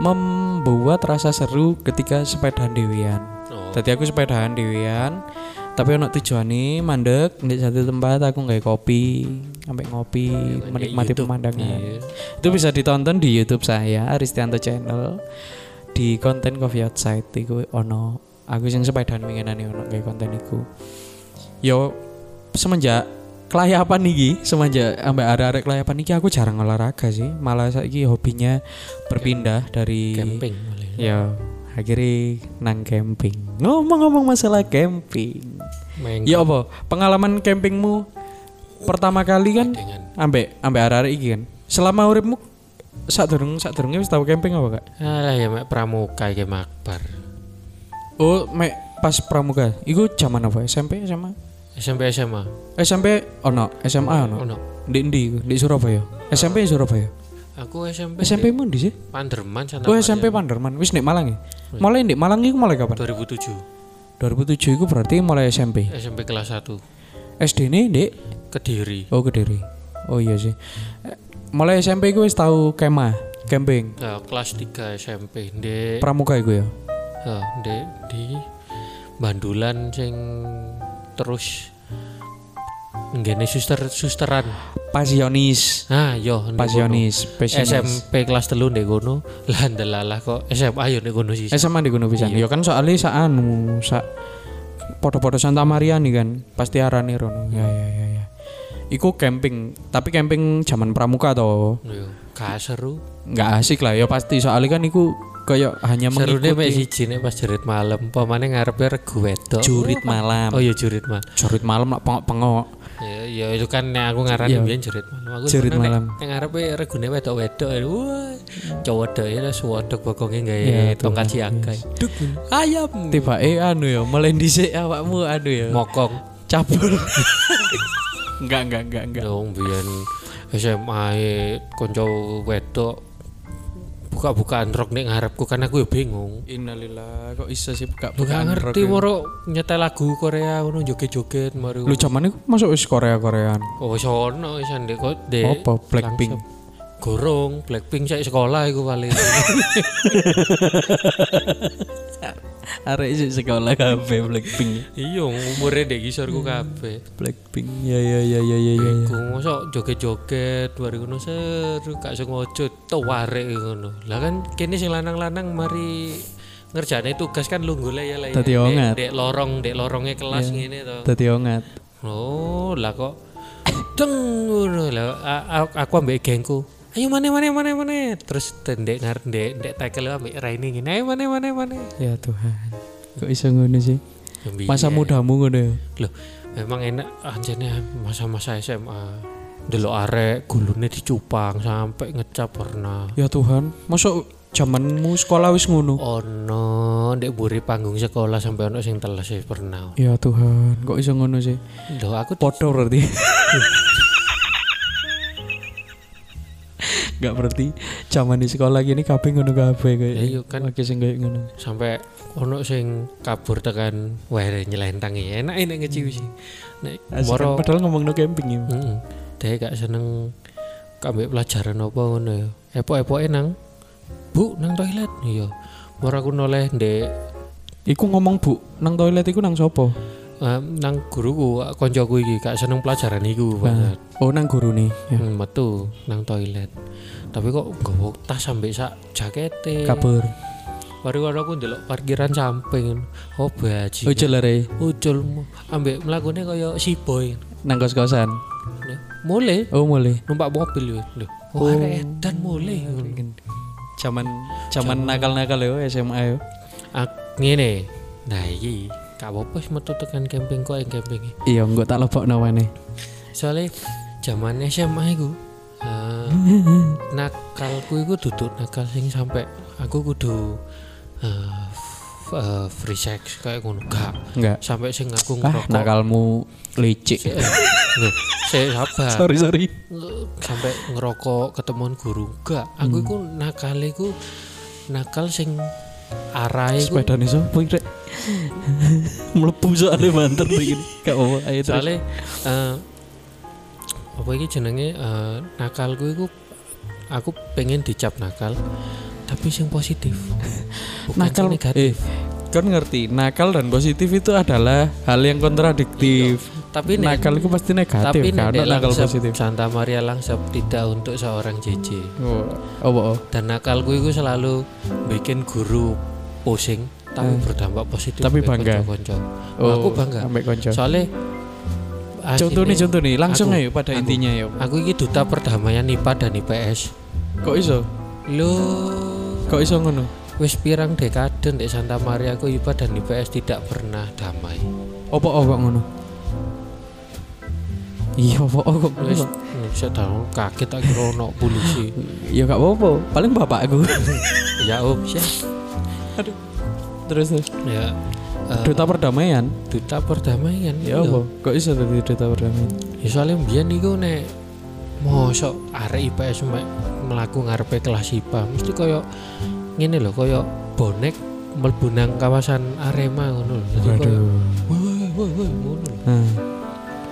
Membuat rasa seru ketika sepedaan dewean. Oh. Tadi aku sepedaan dewean. Tapi ono tujuane mandek ndek satu tempat aku nggawe kopi, sampai ngopi, ya, menikmati YouTube. Pemandangan. Iya. Itu bisa ditonton di YouTube saya Aristianto Channel di konten Coffee Outside iku ono aku sing sepedaan winginane ono nggawe konten iku. Yo semenjak kelayapan iki, semenjak ambek arek-arek kelayapan iki aku jarang olahraga sih, malah saiki hobinya berpindah dari camping. Ya. Akhirnya nang camping. Ngomong-ngomong masalah camping. Main ya apa? Pengalaman campingmu pertama kali kan ambek ambek arek-arek iki kan. Selama uripmu sadurung sadurunge wis tau camping apa, Kak? Alah ya mek pramuka iki makbar. Oh, mek pas pramuka. Iku jaman apa? S M P sama S M P S M A. SMP ono, S M A ono. Ono. Ndek ndi iku? Ndek Surabaya. S M P Surabaya. Aku S M P S M P mu ndi sih? Panderman Santa Maria. Oh S M P Panderman. Wis nek Malang ya? Mulai nek Malang iku mulai kapan? dua ribu tujuh. dua ribu tujuh iku berarti mulai S M P. S M P kelas satu. S D-ne Dik Kediri. Oh Kediri. Oh iya sih. Mulai S M P iku wis tau kemah, camping. Nah, kelas tiga S M P Dik Pramuka iku ya. Heeh, Dik di Bandulan sing terus nggene suster-susteran pasionis. Ah, yo pasionis. S M P kelas telu ndek kono. Lah ndelalah kok S M A yo ndek kono sih. S M A ndek kono pisan. Yo kan soalé sak anu, sak podo-podo Santa Maria nih kan. Pasti arane rono. Ya ya ya ya. Iku camping, tapi camping zaman pramuka to. Yo, gak seru. Gak asik lah ya pasti soalé kan iku kayak hanya mengikuti serune mek siji nek pas jurit malam, pamane ngarepe regu wedok. Jurit malam. Oh yo jurit malam. Jurit malam lak pengok-pengok. Ya, ya itu kan yang aku ngarani biyen jerit malam. Aku jerit malam. Nek ngarepe regune wedok-wedok. Wah, cowok dhewe wis wedok bokonge gawe tongkat siagai. Duk. Ayam. Tibake anu ya, melendi sik awakmu anu ya. Mokong, cabul. Enggak, enggak, enggak, enggak. Dong biyen S M A-e kanca wedok buka-bukaan rok nek ngarepku kan aku ya bingung. Innalillahi kok iso sih buka-bukaan rok. Ngerti moro nyetel lagu Korea ngono joget-joget mari. Lu jaman iku masuk wis Korea-Korean. Oh wis ono wis ndek kok ndek. Apa Blackpink? Gorong, Blackpink sik sekolah iku paling. Arek sik sekolah kabeh Blackpink. Iya umure ndek kisorku kabeh. Blackpink. Ya ya ya ya ya ya. Iku mosok joget-joget mari ngono seru gak sengaja tuwarek ngono. Lah kan kene sing lanang-lanang mari ngerjane tugas kan lu golek ya lah. Dadi ongat. Ndek lorong, ndek loronge kelas ngene to. Dadi ongat. Oh, lah kok dengur lah aku ambek gengku ayo mana mana mana mana terus tendek ngar tendek tendek tackle ambek Raini gini ayo mana mana mana ya Tuhan kok iso ngono sih masa mudamu ngono loh memang enak anjane masa-masa S M A delok arek gulune dicupang sampai ngecap pernah ya Tuhan masuk jamanmu sekolah wis ngono ono ndek mburi panggung sekolah sampai ono sing teles wis pernah ya Tuhan kok iso ngono sih lho aku podo berarti Gak berarti zaman di sekolah gini kabeh ngono kabeh kaya. Ya iya kan lagi sing kaya ngono. Sampai ono sing kabur tekan were nyelentang ya enak nek ngeciwis. Nek moro padahal ngomongno camping ya. Heeh. Dek gak seneng kabeh pelajaran apa ngono ya. Epo-epoke nang Bu nang toilet. Iya. Moro aku noleh ndek. Iku ngomong Bu nang toilet iku nang sapa? Um, nang guruku, koncoku iki gak seneng pelajaran iku banget. Nah. Oh nang gurune. Ya. Hmm, metu nang toilet. Tapi kok nggowo tas sampe sak jakete. Kabur. Baru-baru aku ndelok parkiran samping. Oh baji. Ucul are. Ucul ambek mlakune kaya si boy nang kos-kosan. Mule. Oh mule. Numpak mobil yo. Lho. Oh, oh. Edan mule. Jaman jaman nakal-nakal yo S M A yo. Ngene. Nah iki gak apa-apa metu tekan camping kok yang camping iya enggak tak lebok namanya soalnya zaman S M A aku uh, nakalku aku duduk nakal sing sampai aku kudu uh, f- uh, free sex kayak ngono gak enggak sampai sing aku ngerokok ah, nakalmu licik saya eh, sabar sorry sorry sampai ngerokok ketemuan guru gak aku aku hmm. nakal aku nakal sing arai sepedane sopo iki mlebu soalé banter begini gak apa ayo terus soalé uh, apa iki jenenge uh, nakalku iku aku pengen dicap nakal tapi sing positif bukan nakal negatif eh, kan ngerti nakal dan positif itu adalah hal yang kontradiktif itu. Tapi nakal itu pasti negatif tapi kan nakal positif Santa Maria langsung tidak untuk seorang J J oh apa oh, oh. Dan nakalku itu selalu bikin guru pusing tapi eh. berdampak positif tapi bangga konco. Oh, aku bangga ambek konco soalnya contoh nih contoh nih langsung ayo pada aku, intinya ya aku ini duta perdamaian I P A dan I P S kok iso lo kok iso ngono wis pirang dekade ndek Santa Maria ku I P A dan I P S tidak pernah damai. Opo opo ngono? Iya opo kok wis sedang kaget tak kira ono polisi. Ya gak apa-apa, paling bapakku. Ya om, ya. Aduh. Terus ya uh, duta perdamaian, duta perdamaian. Ya opo? Kok iso dadi duta perdamaian? Ya soalé mbiyen iku nek mosok arek I P S mlaku ngarepe kelas I P A mesti koyo ngene lho koyo bonek mlebu nang kawasan Arema ngono lho. Aduh. Woi woi ngono. Hmm.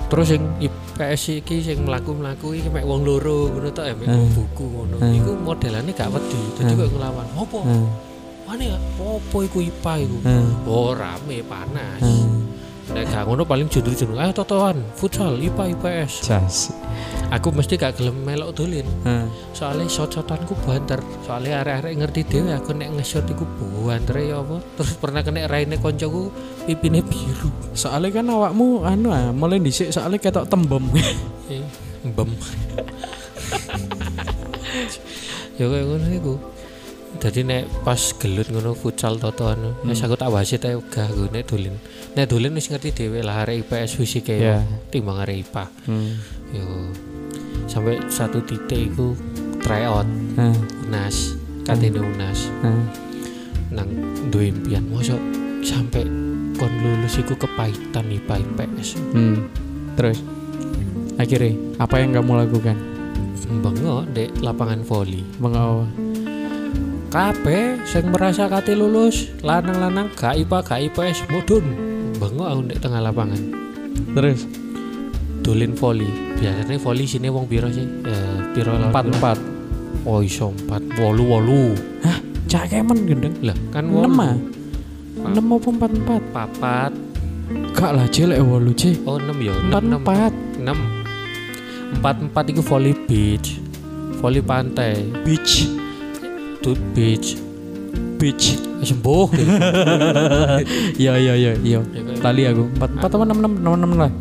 Terus sing I P S iki sing mlaku-mlaku iki mek wong loro ngono tok mek buku ngono. Iku modelane gak wedi. Dadi koyo nglawan. Opo? Ane opo iku I P A iku. Oh rame panas. Nek gak ngono paling jundur-jundur. Ayo totoan futsal I P A I P S. Jas. Aku mesti gak gelem melok dolin. Hmm. Soale shot-shotanku banter. Soale arek-arek ngerti dhewe aku nek nge-shot iku bantere ya apa. Terus pernah kena raine koncoku pipine biru. Soale kan awakmu anu ah, mulai dhisik soale ketok tembem. Tembem. Ya koyo ngono iku. Dadi nek pas gelut ngono futsal totoan, hmm. wis aku tak wasit ae gak nek dolin. Nek dolin wis ngerti dhewe lah arek I P S fisike yeah. timbang arek I P A. Hmm. Yo. Sampai satu titik itu tryout hmm. unas katene unas hmm. nang duwe impian mosok sampai kon lulus iku kepahitan I P A I P S hmm. terus akhirnya apa yang kamu lakukan? Bengok dek lapangan voli bengok kabeh sing merasa kate lulus lanang-lanang gak I P A gak I P S mudun bengok aku dek tengah lapangan terus dolin voli. Biasane voli sine wong piro sih? Eh piro empat empat. Oh iso empat. delapan delapan. Hah, cak kemen gendeng. Lah, kan wolu. enam. enam opo empat empat? Papat. Gak lah jelek wolu C. Oh enam ya. empat empat. enam. empat empat iku voli beach. Voli pantai. Beach. To beach. Beach. Sembuh. Ya ya ya ya. Tali aku. empat empat apa enam enam enam enam lah.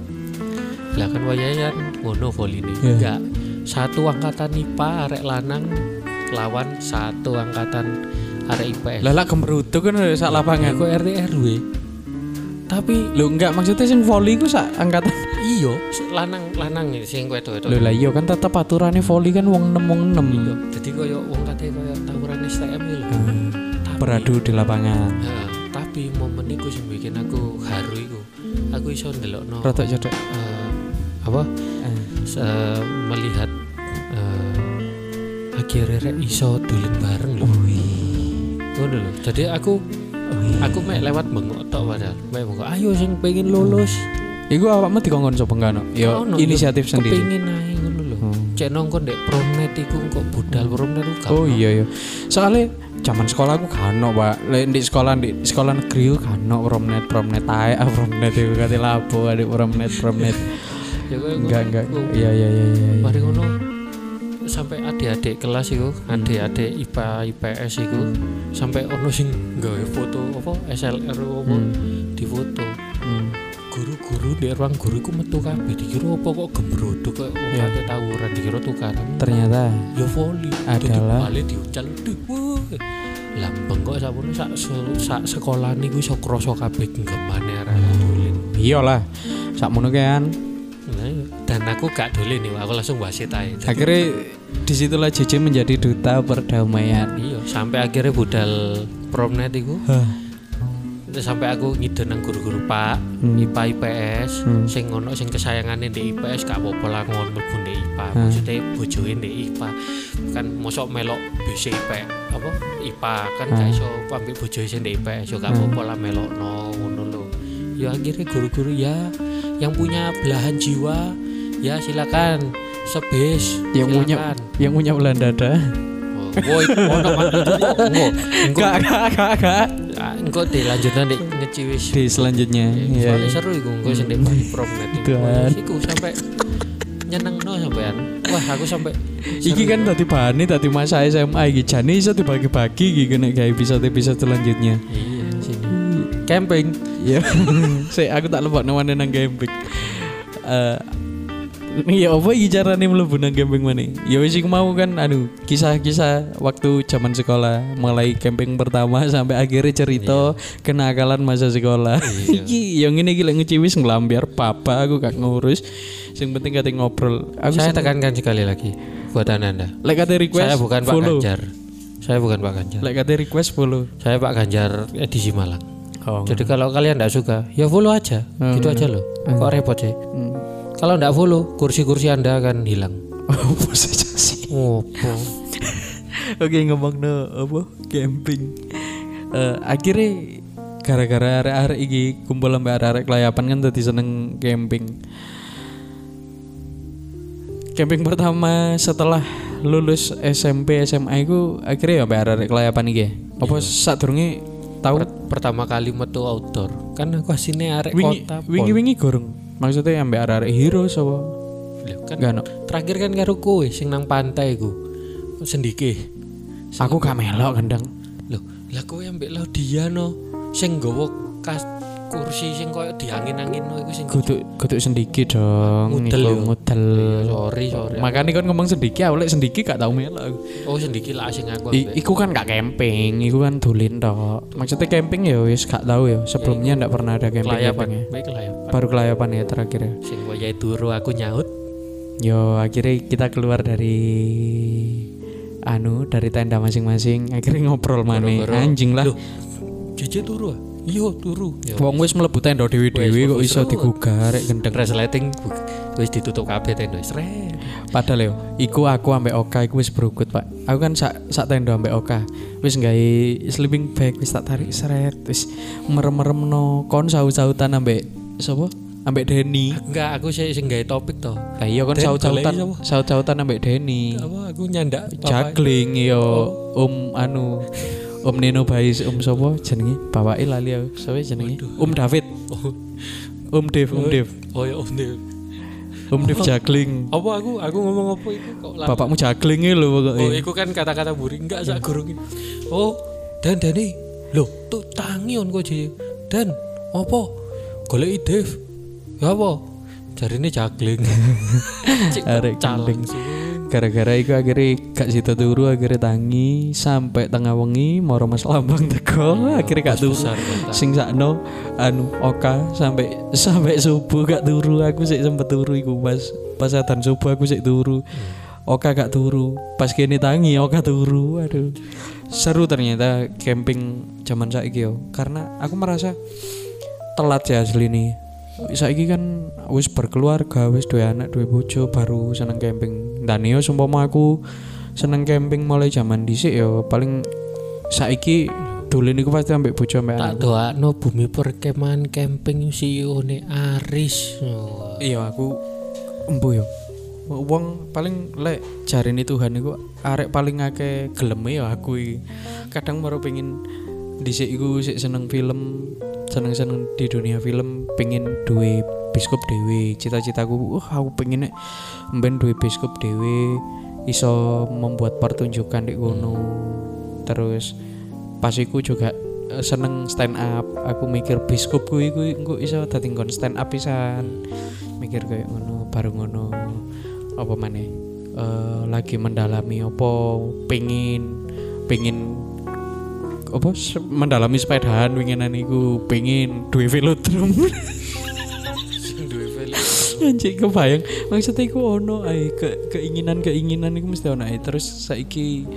Lah kan wayahan ngono voline enggak. Satu angkatan I P A arek lanang lawan satu angkatan arek I P S. Lah lak gemerutu kan sak lapangan kok R T R W. Tapi lho enggak maksudnya sing voli ku sak angkatan iya lanang-lanang sing wedok-wedok. Lho lah iya kan tetep aturane voli kan wong enam enam lho. Dadi koyo wong kate koyo tawurane S T M lho. Hmm. Beradu di lapangan. Nah, tapi momen iku sing bikin aku haru iku. Aku iso ndelokno. Rodok cedhek. apa uh. Uh, melihat uh, akhirnya iso dolen bareng lho. Ngono lho. Jadi aku Ui. aku mek lewat bengok tok padahal. Mek bengok ayo sing pengin lulus. Iku awakmu dikongkon sapa ngono? Ya inisiatif sendiri. Kepengin ae ngono lho. Hmm. Cek nongkon ndek promnet iku kok budal promnet iku. Oh iya ya. Soale jaman sekolah aku gak ono, Pak. Lek ndek sekolah ndek sekolah negeri ku gak ono promnet promnet ae, promnet iku kate lapo, adik promnet promnet. Ya kowe enggak enggak. Iya iya iya iya. Mari ngono sampai adik-adik kelas iku, adik-adik I P A, I P S iku sampai ono sing nggawe foto apa S L R opo hmm. difoto. Hmm. Guru-guru di ruang guru iku metu kabeh dikira apa kok gembrodok kok ora yeah. tawuran dikira tukaran. Ternyata ya voli adalah bali diucal. Lambeng kok sampun sak sak sekolah niku iso krasa kabeh gemane arah dolen. Iyalah. Sakmono kan. Dan aku gak dolen nih, aku langsung wasit aja. Akhirnya disitulah J J menjadi duta perdamaian. Iya, sampai akhirnya budal promnet itu. Sampai aku ngide nang guru-guru Pak, hmm. I P A I P S, hmm. sing ono sing kesayangane di I P S gak apa-apa lah ngono mlebu di I P A. Hmm. Maksudnya bojoe di I P A. Kan mosok melok B C I P A apa I P A kan hmm. gak iso ambek bojoe sing di I P S yo gak apa-apa lah melokno ngono lho. Ya akhirnya guru-guru ya yang punya belahan jiwa ya silakan sebes yang silakan. punya yang punya belahan dada woi ono manggo enggak enggak enggak engko dilanjutkan di ngeciwis di selanjutnya ya seru iku engko sing di promnet iku sampai nyenengno sampean wah aku sampai iki kan dadi bahane dadi masa S M A iki jane iso dibagi-bagi iki kene gawe episode-episode selanjutnya iya sini camping ya sik aku tak lebokno maneh nang camping eh ini ya apa ini caranya melebu nang camping mana? Ya wis iku mau kan aduh kisah-kisah waktu zaman sekolah mulai camping pertama sampai akhirnya cerita yeah. kenakalan masa sekolah yeah. yang ini gila ngeciwis ngelambiar papa aku gak ngurus yang penting kata ngobrol aku saya sen- tekankan sekali lagi buat anda like kata request saya bukan follow. Pak Ganjar saya bukan Pak Ganjar like kata request follow saya Pak Ganjar edisi Malang oh, jadi kalau kalian gak suka ya follow aja oh, gitu aja loh uh. kok repot sih hmm. Kalau enggak follow, kursi-kursi Anda akan hilang. Oh, posisi. Opo. Oke, ngomongno apa? Camping. Uh, akhirnya gara-gara arek-arek iki kumpul ambek arek-arek layapan kan dadi seneng camping. Camping pertama setelah lulus S M P S M A iku akhirnya ambek arek-arek layapan iki. Apa sadurunge tau pertama kali metu outdoor? Kan aku asine arek kota. Wingi-wingi gorong. Maksudnya ambek arek-arek hero sapa? Kan gak no. Terakhir kan karo kowe sing nang pantai iku. Sendike. Aku gak melok kendang. Lho, lah kowe ambek Laudiano sing nggawa kursi sing koyo diangin-anginno iku sing godhok-godhok Sendike dong. Ngudel ngudel. Sori sori. Makane kon ngomong Sendike awake Sendike gak tau melok. Oh, Sendike lah sing aku. I, iku kan gak camping, iku kan dolen tok. Maksudnya camping ya wis gak tau ya. Sebelumnya ndak pernah ada camping. Kelayapan. Baik kelayapan. Baru kelayapan ya terakhir ya. Sing waya turu aku nyaut. Yo akhirnya kita keluar dari anu dari tenda masing-masing. Akhirnya ngobrol maneh. Anjing lah. Jeje turu. Iya turu. Wong wis mlebu tenda dhewe-dhewe kok iso digugar rek gendeng resleting wis ditutup kabeh tenda wis. Padahal yo iku aku ambek Oka iku wis berukut, Pak. Aku kan sak sak tenda ambek Oka. Wis gawe sleeping bag wis tak tarik sret wis merem-meremno kon saut-sautan ambek sapa? Ambek Deni. Enggak, aku sih sing gawe topik to. Lah iya kon saut-sautan, saut-sautan ambek Deni. Apa aku nyandak juggling yo Om anu. Om Nino Bais, Om sapa jenenge? Bapake lali aku. Sapa jenenge? Om David. Oh. Om Dev, Om Dev. Oh ya Om Dev. Om Dev juggling. Apa aku aku ngomong apa itu kok lali. Bapakmu juggling e lho pokoke. Oh, iku kan kata-kata buring enggak sak gurungin. Oh, Dan Dani. Lho, tuk tangi on kowe J. Dan apa? Goleki Dev. Ya apa? Jarine jagling. Arek camping. Gara-gara iku akhirnya gak sida turu akhirnya tangi sampai tengah wengi moro Mas Lambang teko akhirnya gak turu. Sing sakno anu Oka sampai sampai subuh gak turu aku sik sempet turu iku Mas. Pas adzan subuh aku sik turu. Oka gak turu. Pas kene tangi Oka turu. Aduh. Seru ternyata camping zaman saiki yo. Karena aku merasa telat ya asli nih saiki kan wis berkeluarga, wis duwe anak, duwe bojo, baru seneng camping. Dan yo sumpama aku seneng camping mulai zaman dhisik yo paling saiki dolen iku pasti ambek bojo ambek anak. Tak doakno bumi perkemahan camping sione Aris. Oh. Iya aku empu yo. Wong paling lek jarine Tuhan iku arek paling akeh geleme ya aku iki. Kadang baru pengin dhisik iku sik seneng film, seneng-seneng di dunia film, pengin duwe bioskop dhewe. Cita-citaku wah aku pengin nek mben duwe bioskop dhewe, iso membuat pertunjukan di kono. Terus pas iku juga seneng stand up. Aku mikir bioskop ku iku engko iso dadi kon stand up pisan. Mikir koyo ngono, baru ngono. Apa mana uh, lagi mendalami apa pengin pengin apa mendalami sepedahan winginan iku pengin duwe velodrom sing duwe velodrom anjing kebayang maksud iku ono ae ke, keinginan-keinginan iku mesti ono ae. Terus saiki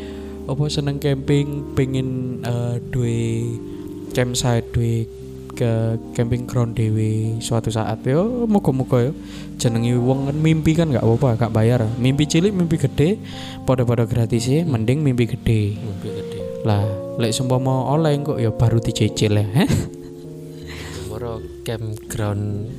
apa seneng camping pengin uh, duwe campsite duwe ke camping ground dhewe suatu saat yo moga-moga yo jenenge wong kan mimpi kan gak apa-apa gak bayar mimpi cilik mimpi gede padha-padha gratis e mending mimpi gede mimpi gede lah lek sumpama oleh kok yo baru dicicil ya moro campground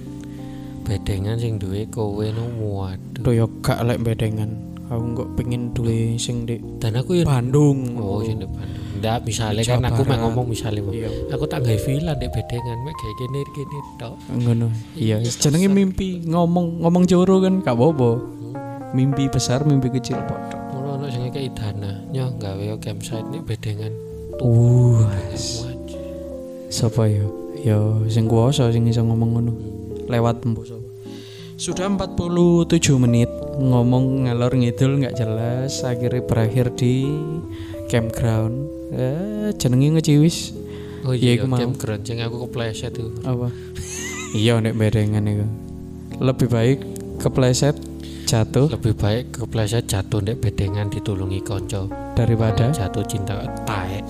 bedengan sing duwe kowe no waduh yo gak lek bedengan aku kok pengin duwe sing di dan aku yo Bandung oh, oh. sing Bandung ndak misalnya Jawa kan aku mah ngomong misalnya iya. Aku tak gawe villa ndek bedengan mek gawe kene kene tok ngono iya jenenge mimpi ngomong ngomong jero kan gak apa-apa mimpi besar mimpi kecil padha ngono ana sing kaya idana nyo gawe campsite nek bedengan uh sapa yo yo sing kuwasa sing iso ngomong ngono lewat mbok sudah empat puluh tujuh menit ngomong ngalor ngidul gak jelas akhirnya berakhir di campground. Eh, jenenge Ngeciwis. Oh iya, ya, campground sing aku kepleset tuh. Apa? Iya nek berengan iku. Lebih baik kepleset jatuh. Lebih baik kepleset jatuh nek bedengan ditulungi kanca daripada jatuh cinta taek.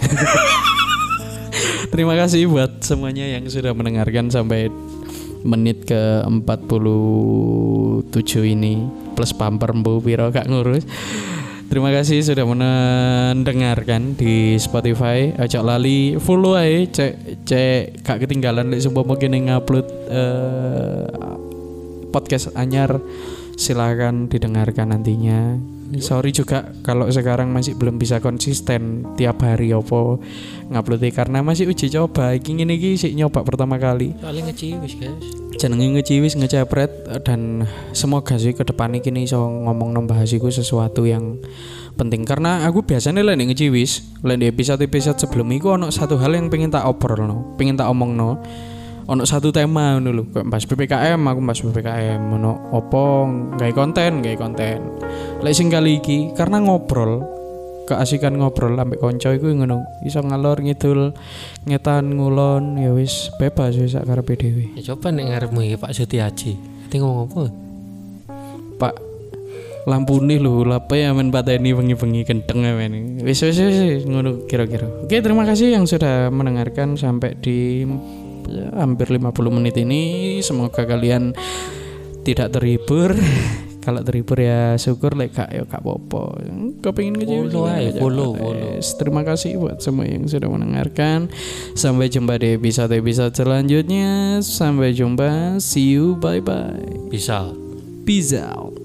Terima kasih buat semuanya yang sudah mendengarkan sampai menit ke empat puluh tujuh ini plus pamper mbo piro gak ngurus. Terima kasih sudah mendengarkan di Spotify. Ajak lali follow ae cek cek gak ketinggalan lek sumpah mungkin ngupload uh, podcast anyar silakan didengarkan nantinya. Sorry juga kalau sekarang masih belum bisa konsisten tiap hari opo ngupload karena masih uji coba. Iki ngene iki sik nyoba pertama kali. Paling ngeciwis, guys. Jenenge ngeciwis ngecepret dan semoga sih ke depan iki iso ngomong nembahas iku sesuatu yang penting karena aku biasanya lek ngeciwis lek di episode-episode sebelum iku ono satu hal yang pengin tak obrolno, pengin tak omongno. Ono satu tema ngono lho, kok bahas P P K M, aku bahas P P K M, ono opo gawe konten, gawe konten. Lek sing kali iki karena ngobrol, keasikan ngobrol ambek kanca iku ngono, iso ngalor ngidul, ngetan ngulon ya wis bebas wis sak karepe dhewe. Ya coba nek ngarepmu iki Pak Sutiaji. Ati ngomong apa? Pak Lampune lho, lape amen pateni bengi-bengi kendeng amen. Wis wis wis ngono kira-kira. Oke, terima kasih yang sudah mendengarkan sampai di hampir lima puluh menit ini. Semoga kalian tidak terhibur. Kalau terhibur ya syukur lek gak ya gak apa-apa. Kepengin ngeciwis. Terima kasih buat semua yang sudah mendengarkan. Sampai jumpa di episode-episode selanjutnya. Sampai jumpa. See you. Bye bye. Peace out. Peace out.